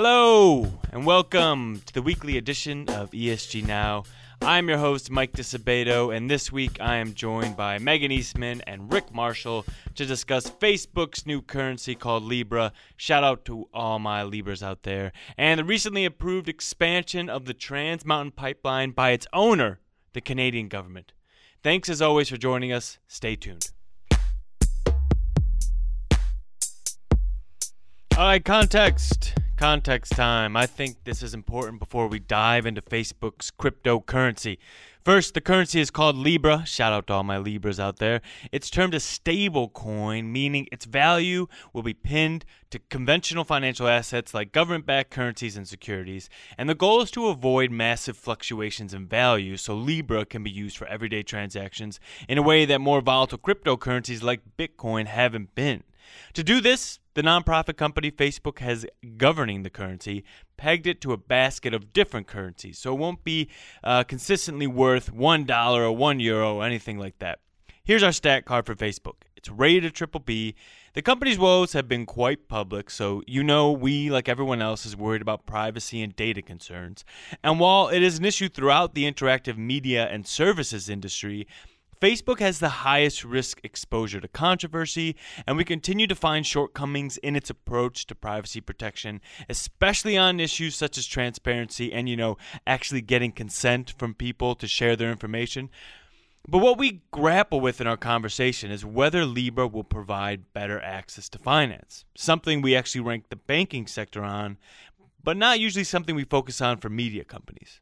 Hello, and welcome to the weekly edition of ESG Now. I'm your host, Mike DiSabato, and this week I am joined by Megan Eastman and Rick Marshall to discuss Facebook's new currency called Libra. Shout out to all my Libras out there. And the recently approved expansion of the Trans Mountain Pipeline by its owner, the Canadian government. Thanks as always for joining us. Stay tuned. All right, context time. I think this is important before we dive into Facebook's cryptocurrency. First, the currency is called Libra. Shout out to all my Libras out there. It's termed a stable coin, meaning its value will be pinned to conventional financial assets like government-backed currencies and securities. And the goal is to avoid massive fluctuations in value, so Libra can be used for everyday transactions in a way that more volatile cryptocurrencies like Bitcoin haven't been. To do this, the nonprofit company Facebook has governing the currency pegged it to a basket of different currencies, so it won't be consistently worth $1 or €1 or anything like that. Here's our stat card for Facebook. It's rated BBB. The company's woes have been quite public, so you know we, like everyone else, is worried about privacy and data concerns. And while it is an issue throughout the interactive media and services industry, Facebook has the highest risk exposure to controversy, and we continue to find shortcomings in its approach to privacy protection, especially on issues such as transparency and, actually getting consent from people to share their information. But what we grapple with in our conversation is whether Libra will provide better access to finance, something we actually rank the banking sector on, but not usually something we focus on for media companies.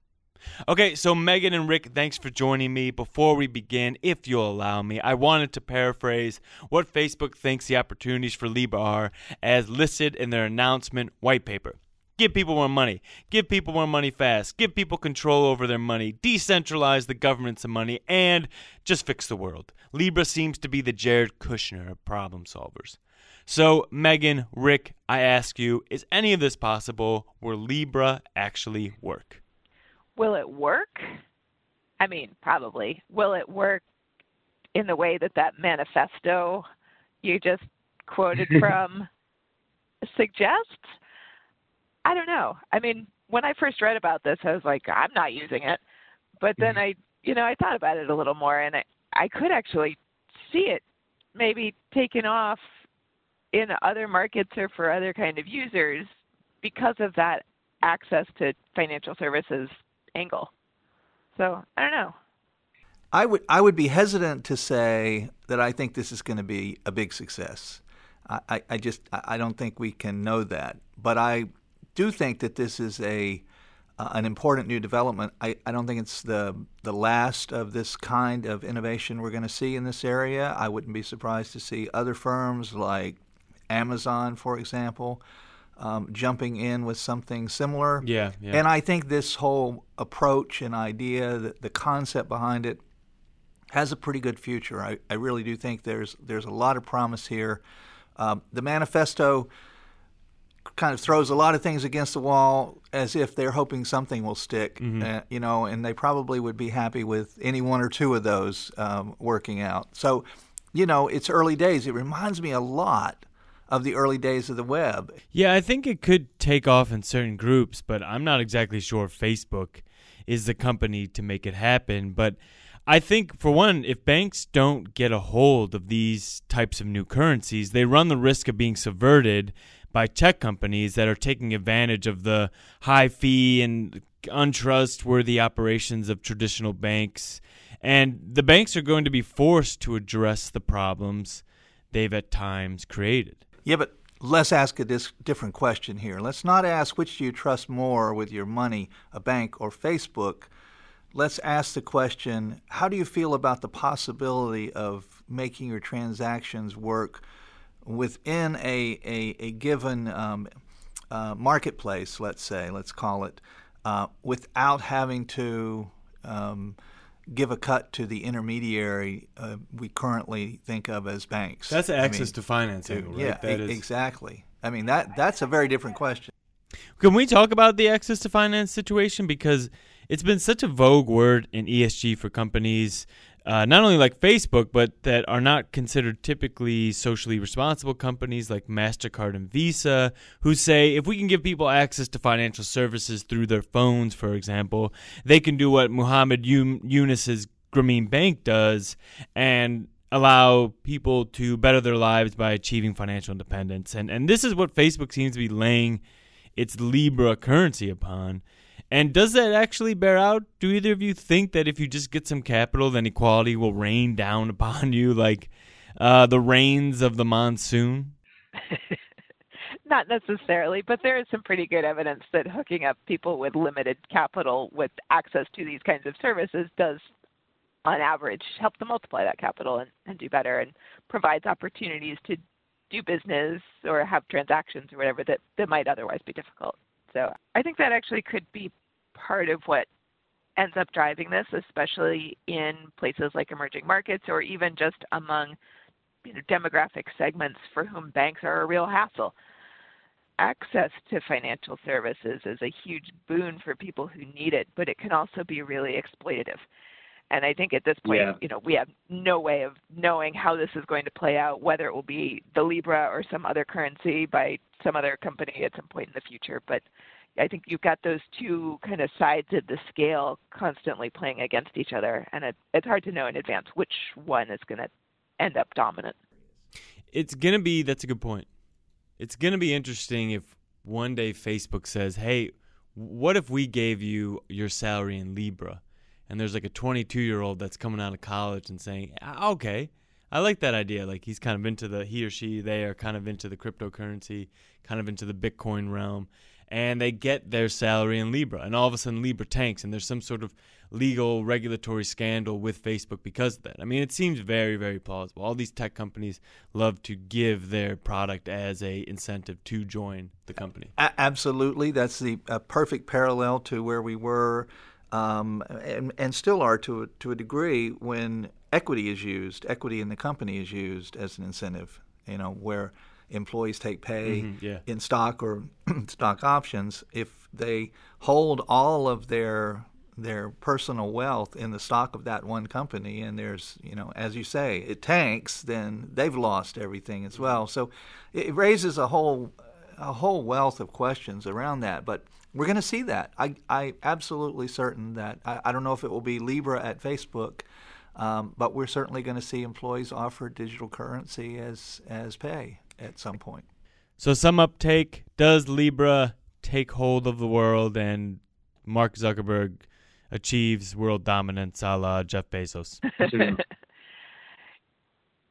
Okay, so Megan and Rick, thanks for joining me. Before we begin, if you'll allow me, I wanted to paraphrase what Facebook thinks the opportunities for Libra are as listed in their announcement white paper. Give people more money. Give people more money fast. Give people control over their money. Decentralize the governments of money. And just fix the world. Libra seems to be the Jared Kushner of problem solvers. So, Megan, Rick, I ask you, is any of this possible? Will Libra actually work? Will it work? I mean, probably. Will it work in the way that manifesto you just quoted from suggests? I don't know. I mean, when I first read about this, I was like, I'm not using it. But then I thought about it a little more, and I could actually see it maybe taking off in other markets or for other kind of users because of that access to financial services angle. So I don't know. I would be hesitant to say that I think this is going to be a big success. I don't think we can know that. But I do think that this is an important new development. I don't think it's the last of this kind of innovation we're going to see in this area. I wouldn't be surprised to see other firms like Amazon, for example, jumping in with something similar. Yeah. And I think this whole approach and idea, the concept behind it, has a pretty good future. I really do think there's a lot of promise here. The manifesto kind of throws a lot of things against the wall as if they're hoping something will stick, and they probably would be happy with any one or two of those working out. So, it's early days. It reminds me a lot of the early days of the web. Yeah, I think it could take off in certain groups, but I'm not exactly sure Facebook is the company to make it happen. But I think, for one, if banks don't get a hold of these types of new currencies, they run the risk of being subverted by tech companies that are taking advantage of the high fee and untrustworthy operations of traditional banks. And the banks are going to be forced to address the problems they've at times created. Yeah, but let's ask a different question here. Let's not ask which do you trust more with your money, a bank or Facebook. Let's ask the question, how do you feel about the possibility of making your transactions work within a given marketplace, let's call it, without having to give a cut to the intermediary we currently think of as banks. That's access to financing, right? Yeah, that is... exactly. I mean, that's a very different question. Can we talk about the access to finance situation? Because it's been such a vogue word in ESG for companies. not only like Facebook, but that are not considered typically socially responsible companies like MasterCard and Visa, who say if we can give people access to financial services through their phones, for example, they can do what Muhammad Yunus's Grameen Bank does and allow people to better their lives by achieving financial independence. And this is what Facebook seems to be laying its Libra currency upon. And does that actually bear out? Do either of you think that if you just get some capital, then equality will rain down upon you like the rains of the monsoon? Not necessarily, but there is some pretty good evidence that hooking up people with limited capital with access to these kinds of services does, on average, help them multiply that capital and do better, and provides opportunities to do business or have transactions or whatever that might otherwise be difficult. So I think that actually could be part of what ends up driving this, especially in places like emerging markets, or even just among demographic segments for whom banks are a real hassle. Access to financial services is a huge boon for people who need it, but it can also be really exploitative. And I think at this point, we have no way of knowing how this is going to play out, whether it will be the Libra or some other currency by some other company at some point in the future. But I think you've got those two kind of sides of the scale constantly playing against each other. And it's hard to know in advance which one is going to end up dominant. That's a good point. It's going to be interesting if one day Facebook says, hey, what if we gave you your salary in Libra? And there's like a 22-year-old that's coming out of college and saying, okay, I like that idea. Like he's kind of into they are kind of into the cryptocurrency, kind of into the Bitcoin realm. And they get their salary in Libra. And all of a sudden Libra tanks. And there's some sort of legal regulatory scandal with Facebook because of that. I mean, it seems very, very plausible. All these tech companies love to give their product as an incentive to join the company. Absolutely. That's the perfect parallel to where we were and still are to a degree when equity in the company is used as an incentive, where employees take pay in stock or stock options. If they hold all of their personal wealth in the stock of that one company and there's, as you say, it tanks, then they've lost everything as well. So it raises a whole wealth of questions around that, but we're going to see that. I'm absolutely certain that I don't know if it will be Libra at Facebook, but we're certainly going to see employees offer digital currency as pay at some point. So some uptake. Does Libra take hold of the world and Mark Zuckerberg achieves world dominance a la Jeff Bezos?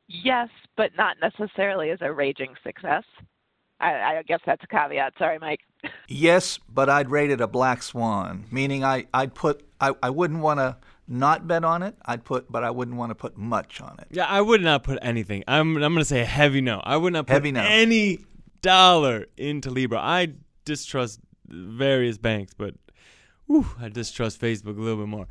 Yes, but not necessarily as a raging success. I guess that's a caveat. Sorry, Mike. Yes, but I'd rate it a black swan, meaning I wouldn't want to not bet on it. I wouldn't want to put much on it. Yeah, I would not put anything. I'm going to say a heavy no. I would not put any dollar into Libra. I distrust various banks, but I distrust Facebook a little bit more.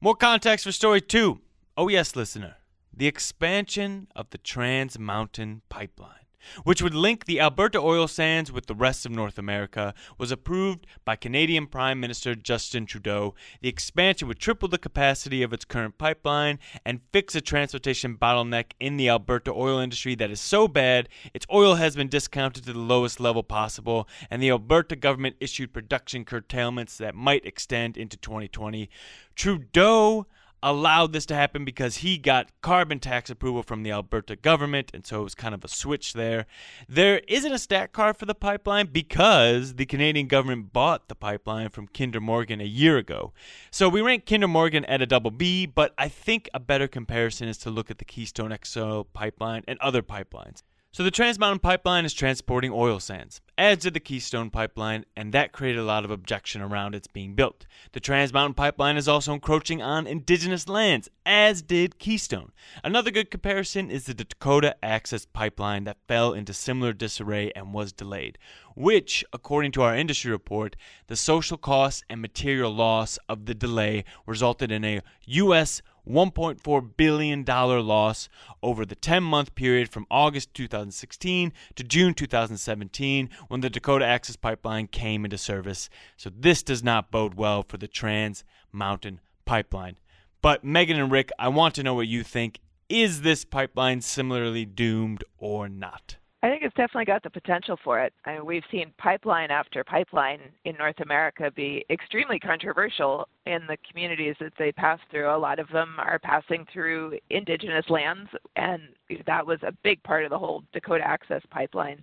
More context for story 2. Oh, yes, listener. The expansion of the Trans Mountain Pipeline, which would link the Alberta oil sands with the rest of North America, was approved by Canadian Prime Minister Justin Trudeau. The expansion would triple the capacity of its current pipeline and fix a transportation bottleneck in the Alberta oil industry that is so bad its oil has been discounted to the lowest level possible, and the Alberta government issued production curtailments that might extend into 2020. Trudeau allowed this to happen because he got carbon tax approval from the Alberta government, and so it was kind of a switch there. There isn't a stat card for the pipeline because the Canadian government bought the pipeline from Kinder Morgan a year ago. So we rank Kinder Morgan at a BB, but I think a better comparison is to look at the Keystone XL pipeline and other pipelines. So the Trans Mountain Pipeline is transporting oil sands, as did the Keystone Pipeline, and that created a lot of objection around its being built. The Trans Mountain Pipeline is also encroaching on indigenous lands, as did Keystone. Another good comparison is the Dakota Access Pipeline that fell into similar disarray and was delayed, which, according to our industry report, the social costs and material loss of the delay resulted in a U.S. $1.4 billion loss over the 10-month period from August 2016 to June 2017 when the Dakota Access Pipeline came into service. So this does not bode well for the Trans Mountain Pipeline. But Megan and Rick, I want to know what you think. Is this pipeline similarly doomed or not? I think it's definitely got the potential for it. I mean, we've seen pipeline after pipeline in North America be extremely controversial in the communities that they pass through. A lot of them are passing through indigenous lands, and that was a big part of the whole Dakota Access Pipeline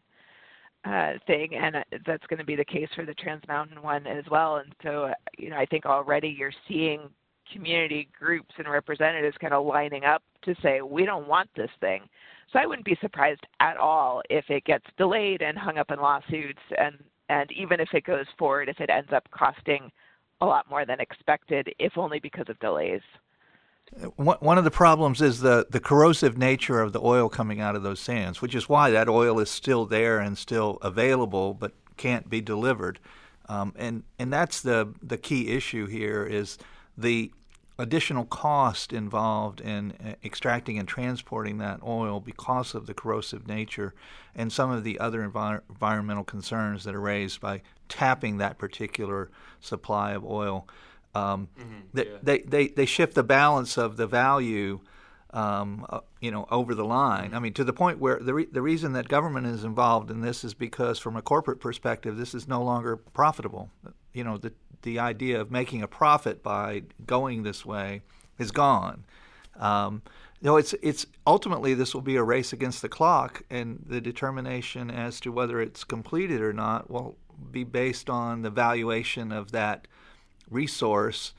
thing, and that's going to be the case for the Trans Mountain one as well. And so, you know, I think already you're seeing community groups and representatives kind of lining up to say, we don't want this thing. So I wouldn't be surprised at all if it gets delayed and hung up in lawsuits, and even if it goes forward, if it ends up costing a lot more than expected, if only because of delays. One of the problems is the corrosive nature of the oil coming out of those sands, which is why that oil is still there and still available but can't be delivered. And that's the key issue here is the additional cost involved in extracting and transporting that oil because of the corrosive nature and some of the other environmental concerns that are raised by tapping that particular supply of oil. They shift the balance of the value over the line. I mean, to the point where the reason that government is involved in this is because from a corporate perspective, this is no longer profitable. You know, the idea of making a profit by going this way is gone. It's ultimately this will be a race against the clock, and the determination as to whether it's completed or not will be based on the valuation of that resource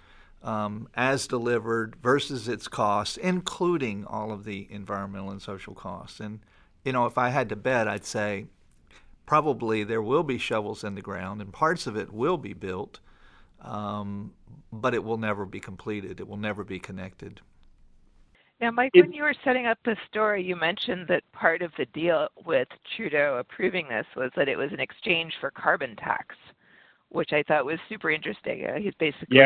as delivered versus its costs, including all of the environmental and social costs. And, you know, if I had to bet, I'd say probably there will be shovels in the ground and parts of it will be built. But it will never be completed. It will never be connected. Now, Mike, when you were setting up the story, you mentioned that part of the deal with Trudeau approving this was that it was an exchange for carbon tax, which I thought was super interesting. He's basically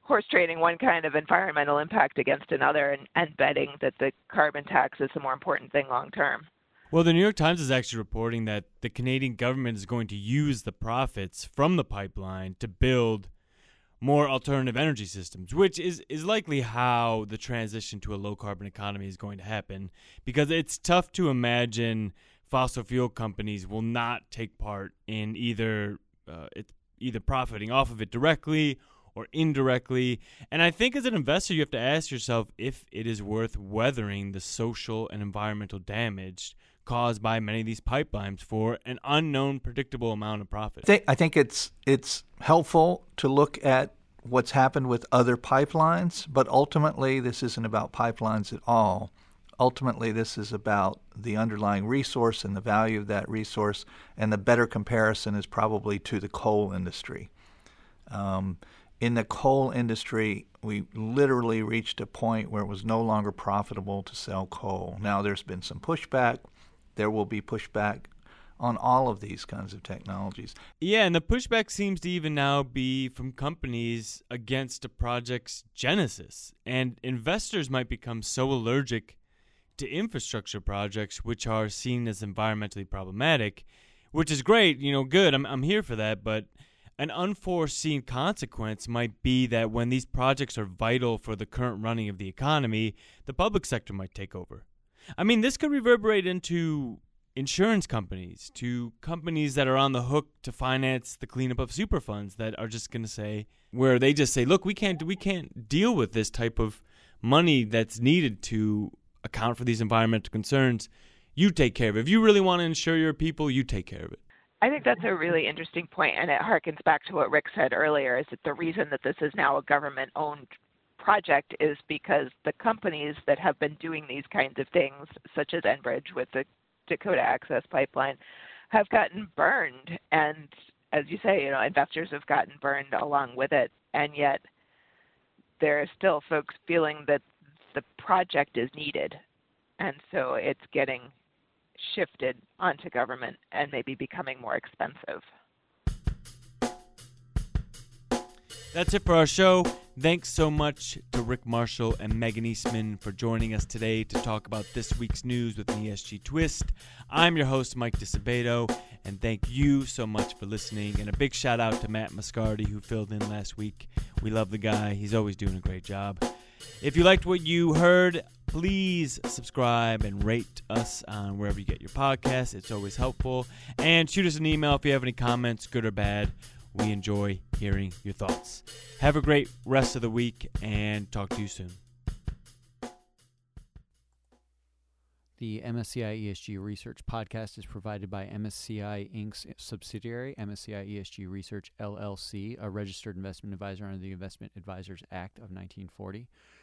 horse trading one kind of environmental impact against another and betting that the carbon tax is the more important thing long term. Well, the New York Times is actually reporting that the Canadian government is going to use the profits from the pipeline to build more alternative energy systems, which is likely how the transition to a low-carbon economy is going to happen, because it's tough to imagine fossil fuel companies will not take part in either profiting off of it directly or indirectly. And I think as an investor, you have to ask yourself if it is worth weathering the social and environmental damage caused by many of these pipelines for an unknown, predictable amount of profit. I think it's helpful to look at what's happened with other pipelines, but ultimately this isn't about pipelines at all. Ultimately, this is about the underlying resource and the value of that resource, and the better comparison is probably to the coal industry. In the coal industry, we literally reached a point where it was no longer profitable to sell coal. Now there's been some pushback. There will be pushback on all of these kinds of technologies. Yeah, and the pushback seems to even now be from companies against a project's genesis. And investors might become so allergic to infrastructure projects, which are seen as environmentally problematic, which is great, you know, good. I'm here for that, but an unforeseen consequence might be that when these projects are vital for the current running of the economy, the public sector might take over. I mean, this could reverberate into insurance companies, to companies that are on the hook to finance the cleanup of super funds that are just going to say, where they just say, look, we can't deal with this type of money that's needed to account for these environmental concerns. You take care of it. If you really want to insure your people, you take care of it. I think that's a really interesting point, and it harkens back to what Rick said earlier, is that the reason that this is now a government-owned project is because the companies that have been doing these kinds of things, such as Enbridge with the Dakota Access Pipeline, have gotten burned. And as you say, you know, investors have gotten burned along with it, and yet there are still folks feeling that the project is needed, and so it's getting shifted onto government and maybe becoming more expensive. That's it for our show. Thanks so much to Rick Marshall and Megan Eastman for joining us today to talk about this week's news with an ESG twist. I'm your host, Mike DiSabato, and thank you so much for listening. And a big shout out to Matt Muscardi, who filled in last week. We love the guy. He's always doing a great job. If you liked what you heard, please subscribe and rate us on wherever you get your podcasts. It's always helpful. And shoot us an email if you have any comments, good or bad. We enjoy hearing your thoughts. Have a great rest of the week and talk to you soon. The MSCI ESG Research Podcast is provided by MSCI Inc.'s subsidiary, MSCI ESG Research LLC, a registered investment advisor under the Investment Advisors Act of 1940.